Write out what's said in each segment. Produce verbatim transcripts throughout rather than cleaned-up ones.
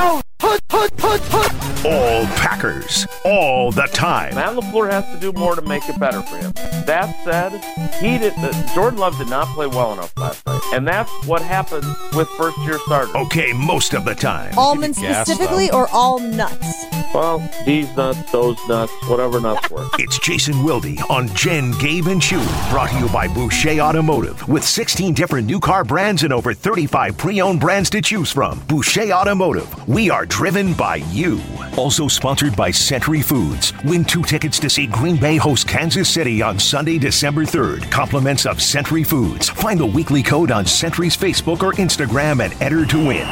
down. Put, put, put, put. All Packers, all the time. Matt LaFleur has to do more to make it better for him. That said, he did. Uh, Jordan Love did not play well enough last night, and that's what happens with first-year starters. Okay, most of the time. Almonds specifically, them. Or all nuts? Well, these nuts, those nuts, whatever nuts work. It's Jason Wilde on Jen, Gabe, and Chewy. Brought to you by Boucher Automotive, with sixteen different new car brands and over thirty-five pre-owned brands to choose from. Boucher Automotive. We are driven by you. Also sponsored by Century Foods. Win two tickets to see Green Bay host Kansas City on Sunday, December third. Compliments of Century Foods. Find the weekly code on Century's Facebook or Instagram and enter to win.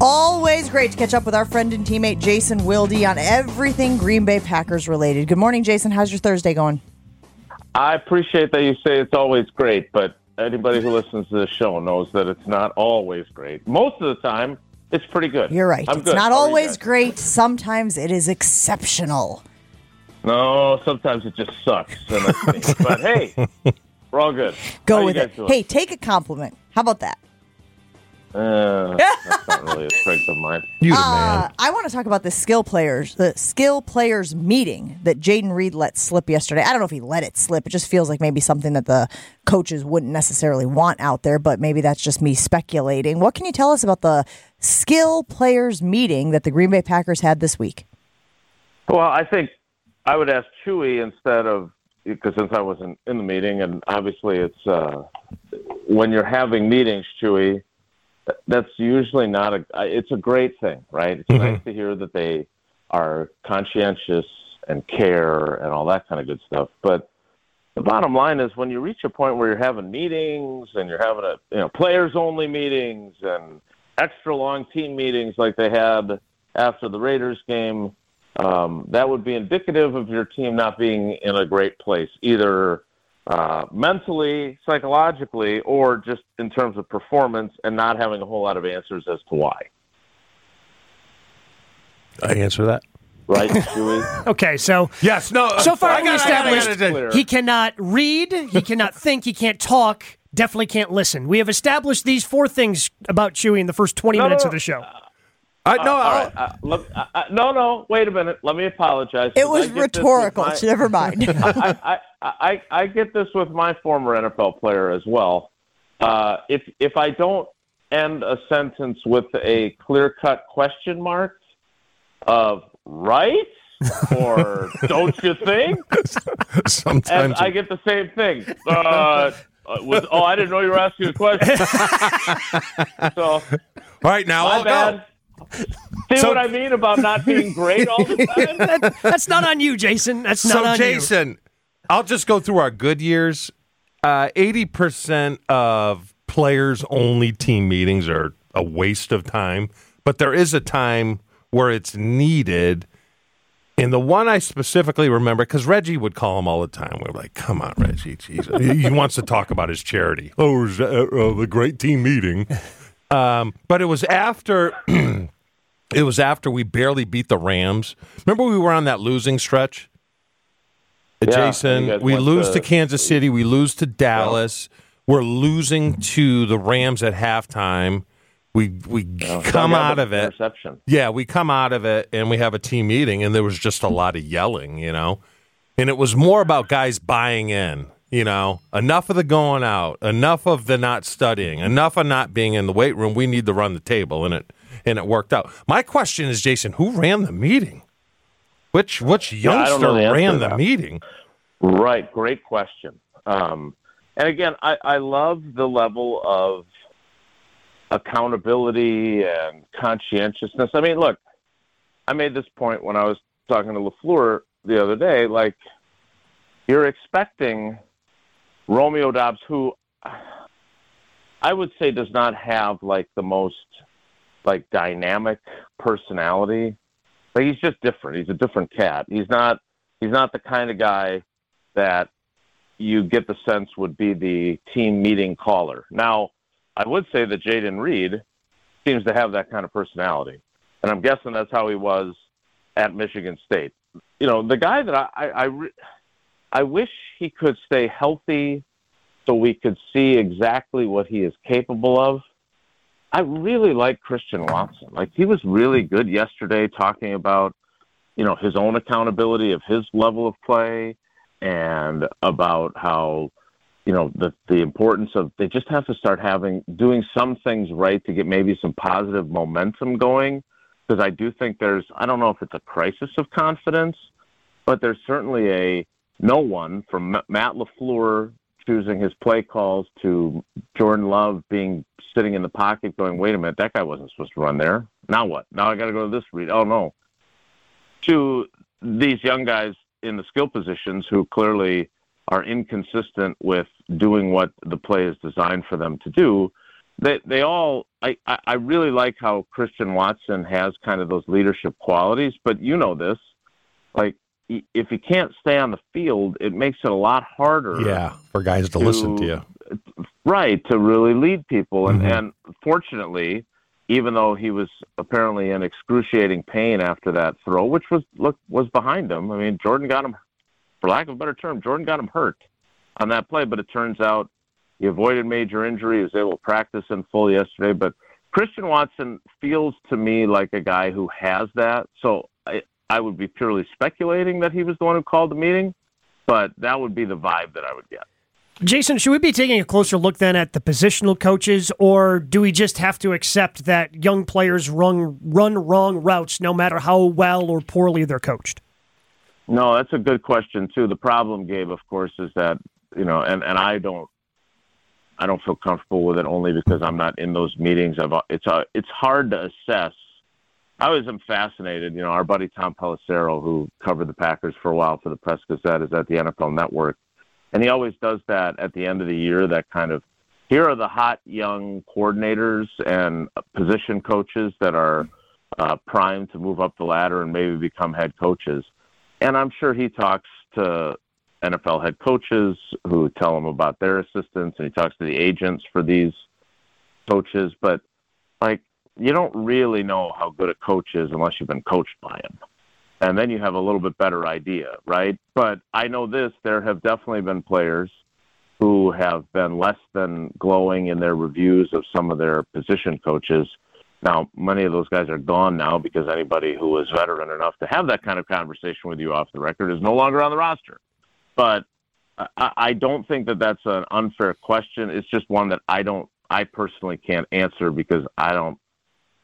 Always great to catch up with our friend and teammate Jason Wilde on everything Green Bay Packers related. Good morning, Jason. How's your Thursday going? I appreciate that you say it's always great, but anybody who listens to the show knows that it's not always great. Most of the time, it's pretty good. You're right. I'm it's good. Not How always great. Sometimes it is exceptional. No, sometimes it just sucks. But hey, we're all good. Go How with it. Doing? Hey, take a compliment. How about that? Uh, that's not really a strength of mine. You the uh, man. I want to talk about the skill players, the skill players meeting that Jayden Reed let slip yesterday. I don't know if he let it slip. It just feels like maybe something that the coaches wouldn't necessarily want out there, but maybe that's just me speculating. What can you tell us about the skill players meeting that the Green Bay Packers had this week? Well, I think I would ask Chewy instead of, because since I wasn't in the meeting, and obviously it's uh, when you're having meetings, Chewy, that's usually not a, it's a great thing, right? It's mm-hmm. nice to hear that they are conscientious and care and all that kind of good stuff. But the bottom line is when you reach a point where you're having meetings and you're having a, you know, players only meetings and extra long team meetings like they had after the Raiders game, um, that would be indicative of your team not being in a great place, either Uh, mentally, psychologically, or just in terms of performance and not having a whole lot of answers as to why. I answer that. Right, Chewy? Okay, so yes, no, so far we established he cannot read, he cannot think, he can't talk, definitely can't listen. We have established these four things about Chewy in the first twenty no, minutes no, no. of the show. Uh, I, no, uh, right. uh, let, uh, no, no, wait a minute. Let me apologize. It was rhetorical. My, so never mind. I, I, I, I get this with my former N F L player as well. Uh, if if I don't end a sentence with a clear-cut question mark of right or don't you think, sometimes I get the same thing. Uh, with, oh, I didn't know you were asking a question. So, all right, now I'll bad. go. See so, what I mean about not being great all the time? that, that's not on you, Jason. That's not so on Jason, you. So, Jason, I'll just go through our good years. Uh, eighty percent of players-only team meetings are a waste of time, but there is a time where it's needed. And the one I specifically remember, because Reggie would call him all the time. We were like, come on, Reggie. Jesus. he, he wants to talk about his charity. Oh, is that, uh, the great team meeting. Um, but it was after it was after we barely beat the Rams. Remember we were on that losing stretch? Yeah, Jason, we lose to, to Kansas City, we lose to Dallas, yeah. we're losing to the Rams at halftime. We we yeah, come out of it. Interception. Yeah, we come out of it and we have a team meeting and there was just a lot of yelling, you know. And it was more about guys buying in. You know, enough of the going out, enough of the not studying, enough of not being in the weight room. We need to run the table, and it and it worked out. My question is, Jason, who ran the meeting? Which which youngster yeah, the ran the meeting? Right, great question. Um, and again, I, I love the level of accountability and conscientiousness. I mean, look, I made this point when I was talking to LaFleur the other day. Like, you're expecting Romeo Dobbs, who I would say does not have like the most like dynamic personality, but he's just different. He's a different cat. He's not he's not the kind of guy that you get the sense would be the team meeting caller. Now, I would say that Jayden Reed seems to have that kind of personality, and I'm guessing that's how he was at Michigan State. You know, the guy that I I, I re- I wish he could stay healthy so we could see exactly what he is capable of. I really like Christian Watson. Like, he was really good yesterday talking about, you know, his own accountability of his level of play and about how, you know, the, the importance of they just have to start having doing some things right to get maybe some positive momentum going. Because I do think there's, I don't know if it's a crisis of confidence, but there's certainly a no one from Matt LaFleur choosing his play calls to Jordan Love being sitting in the pocket going, wait a minute, that guy wasn't supposed to run there. Now what? Now I got to go to this read. Oh, no. To these young guys in the skill positions who clearly are inconsistent with doing what the play is designed for them to do. They they all I, I really like how Christian Watson has kind of those leadership qualities, but you know this, like if you can't stay on the field, it makes it a lot harder. Yeah, for guys to, to listen to you, right? To really lead people, and mm-hmm. and fortunately, even though he was apparently in excruciating pain after that throw, which was look was behind him. I mean, Jordan got him, for lack of a better term, Jordan got him hurt on that play, but it turns out. He avoided major injury. He was able to practice in full yesterday. But Christian Watson feels to me like a guy who has that. So I, I would be purely speculating that he was the one who called the meeting, but that would be the vibe that I would get. Jason, should we be taking a closer look then at the positional coaches, or do we just have to accept that young players run, run wrong routes no matter how well or poorly they're coached? No, that's a good question, too. The problem, Gabe, of course, is that, you know, and, and I don't, I don't feel comfortable with it only because I'm not in those meetings. I've, it's a, it's hard to assess. I always am fascinated. You know, our buddy Tom Pelissero, who covered the Packers for a while for the Press Gazette, is at the N F L Network. And he always does that at the end of the year, that kind of, here are the hot young coordinators and position coaches that are uh, primed to move up the ladder and maybe become head coaches. And I'm sure he talks to N F L head coaches who tell him about their assistants, and he talks to the agents for these coaches. But, like, you don't really know how good a coach is unless you've been coached by him. And then you have a little bit better idea, right? But I know this, there have definitely been players who have been less than glowing in their reviews of some of their position coaches. Now, many of those guys are gone now because anybody who is veteran enough to have that kind of conversation with you off the record is no longer on the roster. But I don't think that that's an unfair question. It's just one that I don't, I personally can't answer because I don't,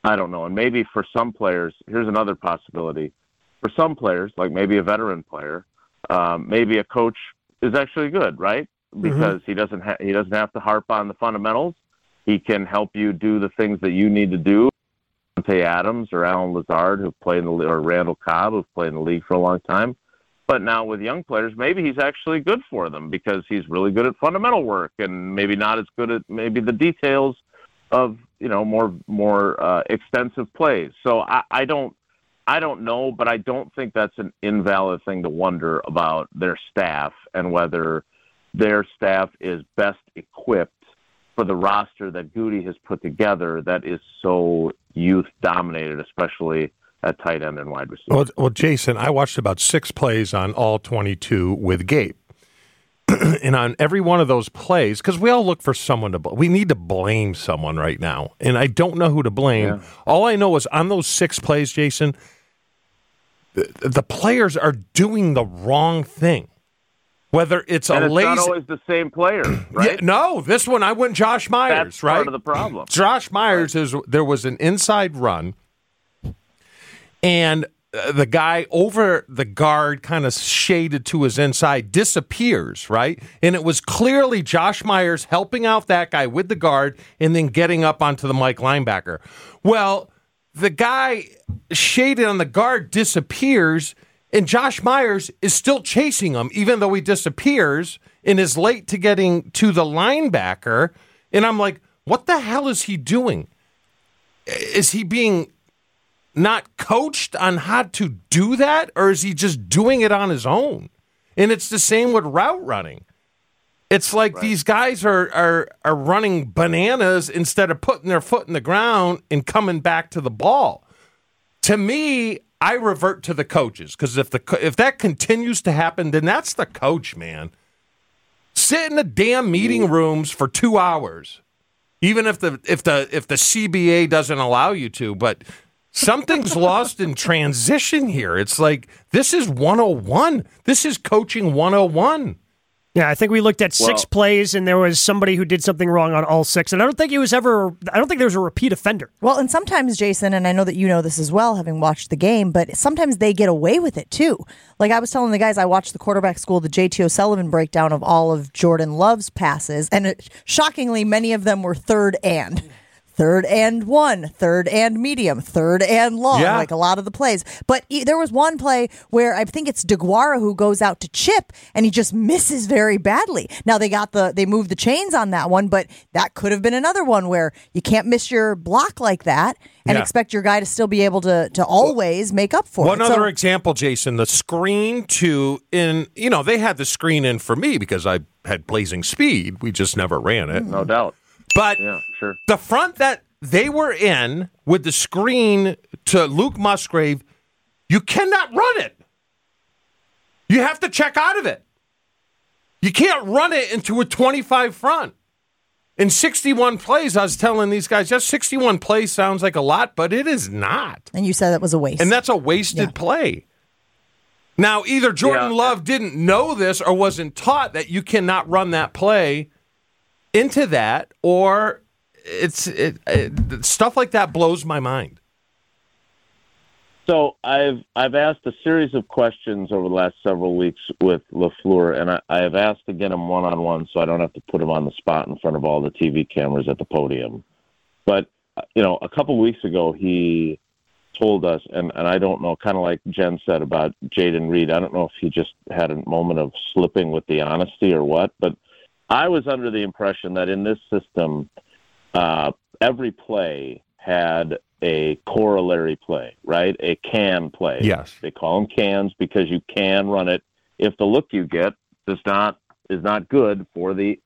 I don't know. And maybe for some players, here's another possibility. For some players, like maybe a veteran player, um, maybe a coach is actually good, right? Because mm-hmm. he doesn't ha- he doesn't have to harp on the fundamentals. He can help you do the things that you need to do. Davante Adams or Alan Lazard, who played in the or Randall Cobb, who've played in the league for a long time. But now with young players, maybe he's actually good for them because he's really good at fundamental work and maybe not as good at maybe the details of, you know, more more uh, extensive plays. So I, I don't I don't know, but I don't think that's an invalid thing to wonder about their staff and whether their staff is best equipped for the roster that Goody has put together that is so youth dominated, especially at tight end and wide receiver. Well, well, Jason, I watched about six plays on all twenty-two with Gabe. And on every one of those plays, because we all look for someone to bl- we need to blame someone right now. And I don't know who to blame. Yeah. All I know is on those six plays, Jason, the, the players are doing the wrong thing. Whether it's and a it's lazy... not always the same player, right? Yeah, no, this one I went Josh Myers, That's right? That's part of the problem. Josh Myers, right. is there was an inside run. And the guy over the guard kind of shaded to his inside disappears, right? And it was clearly Josh Myers helping out that guy with the guard and then getting up onto the Mike linebacker. Well, the guy shaded on the guard disappears, and Josh Myers is still chasing him, even though he disappears and is late to getting to the linebacker. And I'm like, what the hell is he doing? Is he being... not coached on how to do that, or is he just doing it on his own? And it's the same with route running. It's like right. these guys are, are are running bananas instead of putting their foot in the ground and coming back to the ball. To me, I revert to the coaches, because if the if that continues to happen, then that's the coach, man. Sit in the damn meeting rooms for two hours even if the if the if the C B A doesn't allow you to, but something's lost in transition here. It's like this is one oh one. This is coaching one oh one. Yeah, I think we looked at six well, plays, and there was somebody who did something wrong on all six. And I don't think he was ever, I don't think there was a repeat offender. Well, and sometimes, Jason, and I know that you know this as well, having watched the game, but sometimes they get away with it, too. Like I was telling the guys, I watched the quarterback school, the J T. O'Sullivan breakdown of all of Jordan Love's passes, and it, shockingly, many of them were third and. Third and one, third and medium, third and long, yeah. like a lot of the plays. But e- there was one play where I think it's DeGuara who goes out to chip, and he just misses very badly. Now, they got the they moved the chains on that one, but that could have been another one where you can't miss your block like that and yeah. expect your guy to still be able to, to always make up for one it. One other so, example, Jason, the screen to in, you know, they had the screen in for me because I had blazing speed. We just never ran it. No doubt. But yeah, sure. the front that they were in with the screen to Luke Musgrave, you cannot run it. You have to check out of it. You can't run it into a twenty-five front. In sixty-one plays, I was telling these guys, just sixty-one plays sounds like a lot, but it is not. And you said that was a waste. And that's a wasted yeah. play. Now, either Jordan yeah. Love didn't know this or wasn't taught that you cannot run that play into that, or it's it, it, stuff like that blows my mind. So I've I've asked a series of questions over the last several weeks with LaFleur, and I, I have asked to get him one-on-one so I don't have to put him on the spot in front of all the T V cameras at the podium. But, you know, a couple weeks ago he told us, and, and I don't know, kind of like Jen said about Jayden Reed, I don't know if he just had a moment of slipping with the honesty or what, but I was under the impression that in this system, uh, every play had a corollary play, right? A can play. Yes. They call them cans because you can run it if the look you get does not is not good for the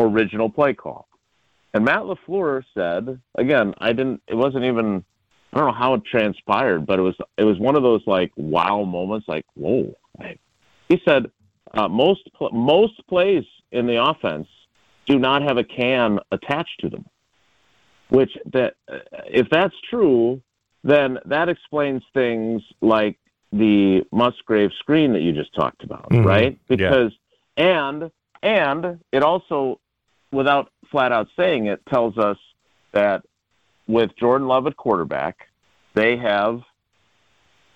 original play call. And Matt LaFleur said, again, I didn't. It wasn't even. I don't know how it transpired, but it was. It was one of those like wow moments, like whoa. He said uh, most most plays in the offense do not have a can attached to them, which that if that's true, then that explains things like the Musgrave screen that you just talked about, mm-hmm. right? Because, yeah. and, and it also, without flat out saying it, tells us that with Jordan Love at quarterback, they have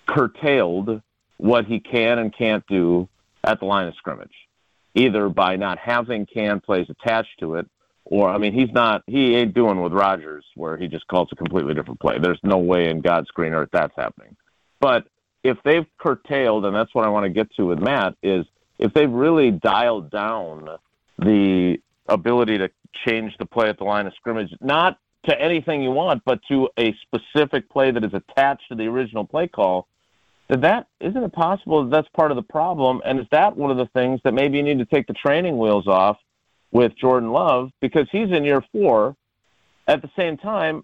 curtailed what he can and can't do at the line of scrimmage, either by not having can plays attached to it, or, I mean, he's not, he ain't doing with Rodgers where he just calls a completely different play. There's no way in God's green earth that's happening. But if they've curtailed, and that's what I want to get to with Matt, is if they've really dialed down the ability to change the play at the line of scrimmage, not to anything you want, but to a specific play that is attached to the original play call, that isn't it possible that that's part of the problem? And is that one of the things that maybe you need to take the training wheels off with Jordan Love because he's in year four? At the same time,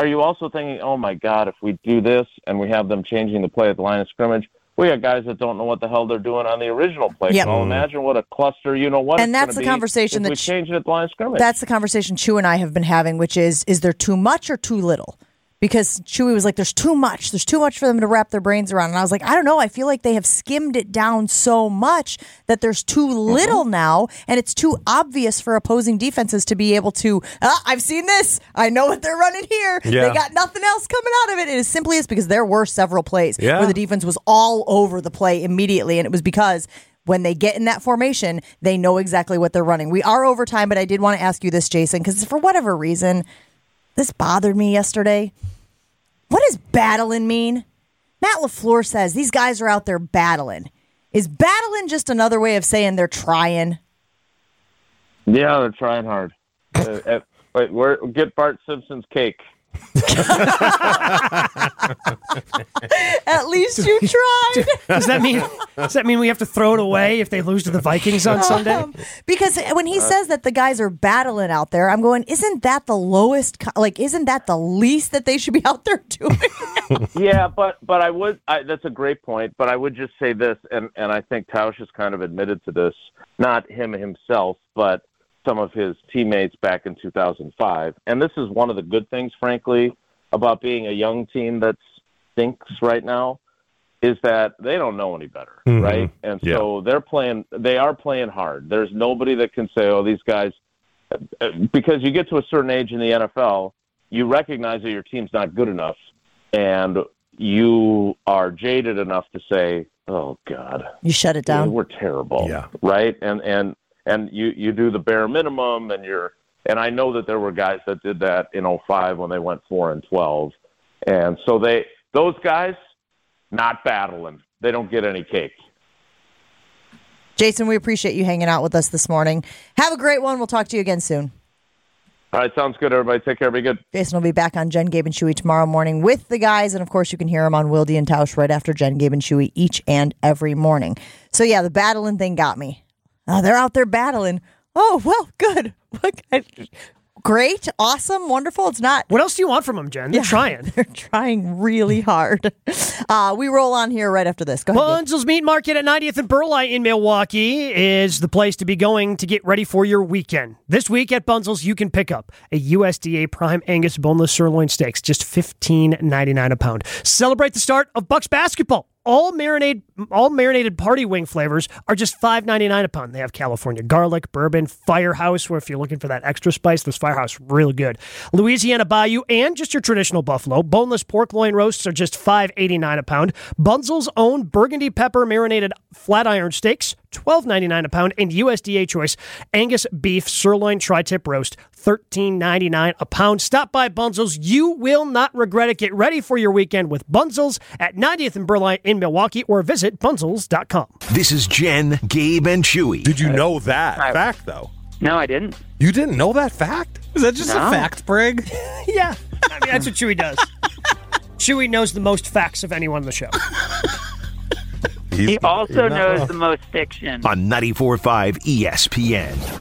are you also thinking, oh my God, if we do this and we have them changing the play at the line of scrimmage, we got guys that don't know what the hell they're doing on the original play. Yep. So imagine what a cluster, you know what, and it's that's the conversation that we change it at the line of scrimmage. That's the conversation Chew and I have been having, which is, is there too much or too little? Because Chewy was like, there's too much. There's too much for them to wrap their brains around. And I was like, I don't know. I feel like they have skimmed it down so much that there's too little mm-hmm. now. And it's too obvious for opposing defenses to be able to, ah, I've seen this. I know what they're running here. Yeah. They got nothing else coming out of it. It is simply is because there were several plays yeah. where the defense was all over the play immediately. And it was because when they get in that formation, they know exactly what they're running. We are over time, but I did want to ask you this, Jason, because for whatever reason, this bothered me yesterday. What does battling mean? Matt LaFleur says these guys are out there battling. Is battling just another way of saying they're trying? Yeah, they're trying hard. uh, uh, wait, where, get Bart Simpson's cake. At least you tried. Does that mean does that mean we have to throw it away if they lose to the Vikings on Sunday? Um, because when he says that the guys are battling out there, I'm going, isn't that the lowest co- like isn't that the least that they should be out there doing? yeah, but but I would I, that's a great point, but I would just say this, and and I think Tausch has kind of admitted to this, not him himself, but some of his teammates back in two thousand five. And this is one of the good things, frankly, about being a young team that stinks right now, is that they don't know any better, mm-hmm. right? And so yeah. they're playing, they are playing hard. There's nobody that can say, oh, these guys, because you get to a certain age in the N F L, you recognize that your team's not good enough, and you are jaded enough to say, oh, God. You shut it down. Dude, we're terrible, yeah. right? And and and you, you do the bare minimum, and you're and I know that there were guys that did that in oh five when they went four and twelve. And so they those guys, not battling. They don't get any cake. Jason, we appreciate you hanging out with us this morning. Have a great one. We'll talk to you again soon. All right, sounds good, everybody. Take care. Be good. Jason will be back on Jen, Gabe, and Chewy tomorrow morning with the guys, and, of course, you can hear him on Wilde and Tausch right after Jen, Gabe, and Chewy each and every morning. So, yeah, the battling thing got me. Oh, they're out there battling. Oh, well, good. Look, I, great, awesome, wonderful. It's not. What else do you want from them, Jen? They're yeah, trying. They're trying really hard. Uh, we roll on here right after this. Go ahead. Bunzel's Meat Market at ninetieth and Burleigh in Milwaukee is the place to be going to get ready for your weekend. This week at Bunzel's, you can pick up a U S D A Prime Angus boneless sirloin steaks, just fifteen ninety-nine a pound. Celebrate the start of Bucks basketball. All marinade, all marinated party wing flavors are just five ninety-nine a pound. They have California garlic, bourbon, Firehouse, where if you're looking for that extra spice, this Firehouse, really good. Louisiana Bayou and just your traditional buffalo. Boneless pork loin roasts are just five eighty-nine a pound. Bunzel's own burgundy pepper marinated flat iron steaks, twelve ninety-nine a pound. And U S D A choice Angus beef sirloin tri-tip roast, thirteen ninety-nine a pound. Stop by Bunzel's. You will not regret it. Get ready for your weekend with Bunzel's at ninetieth and Burleigh in Milwaukee, or visit bunzels dot com. This is Jen, Gabe, and Chewy. Did you know that I, fact, though? No, I didn't. You didn't know that fact? Is that just no. a fact, Brig? Yeah. I mean, that's what Chewy does. Chewy knows the most facts of anyone on the show. He also knows the most fiction. On ninety-four point five E S P N.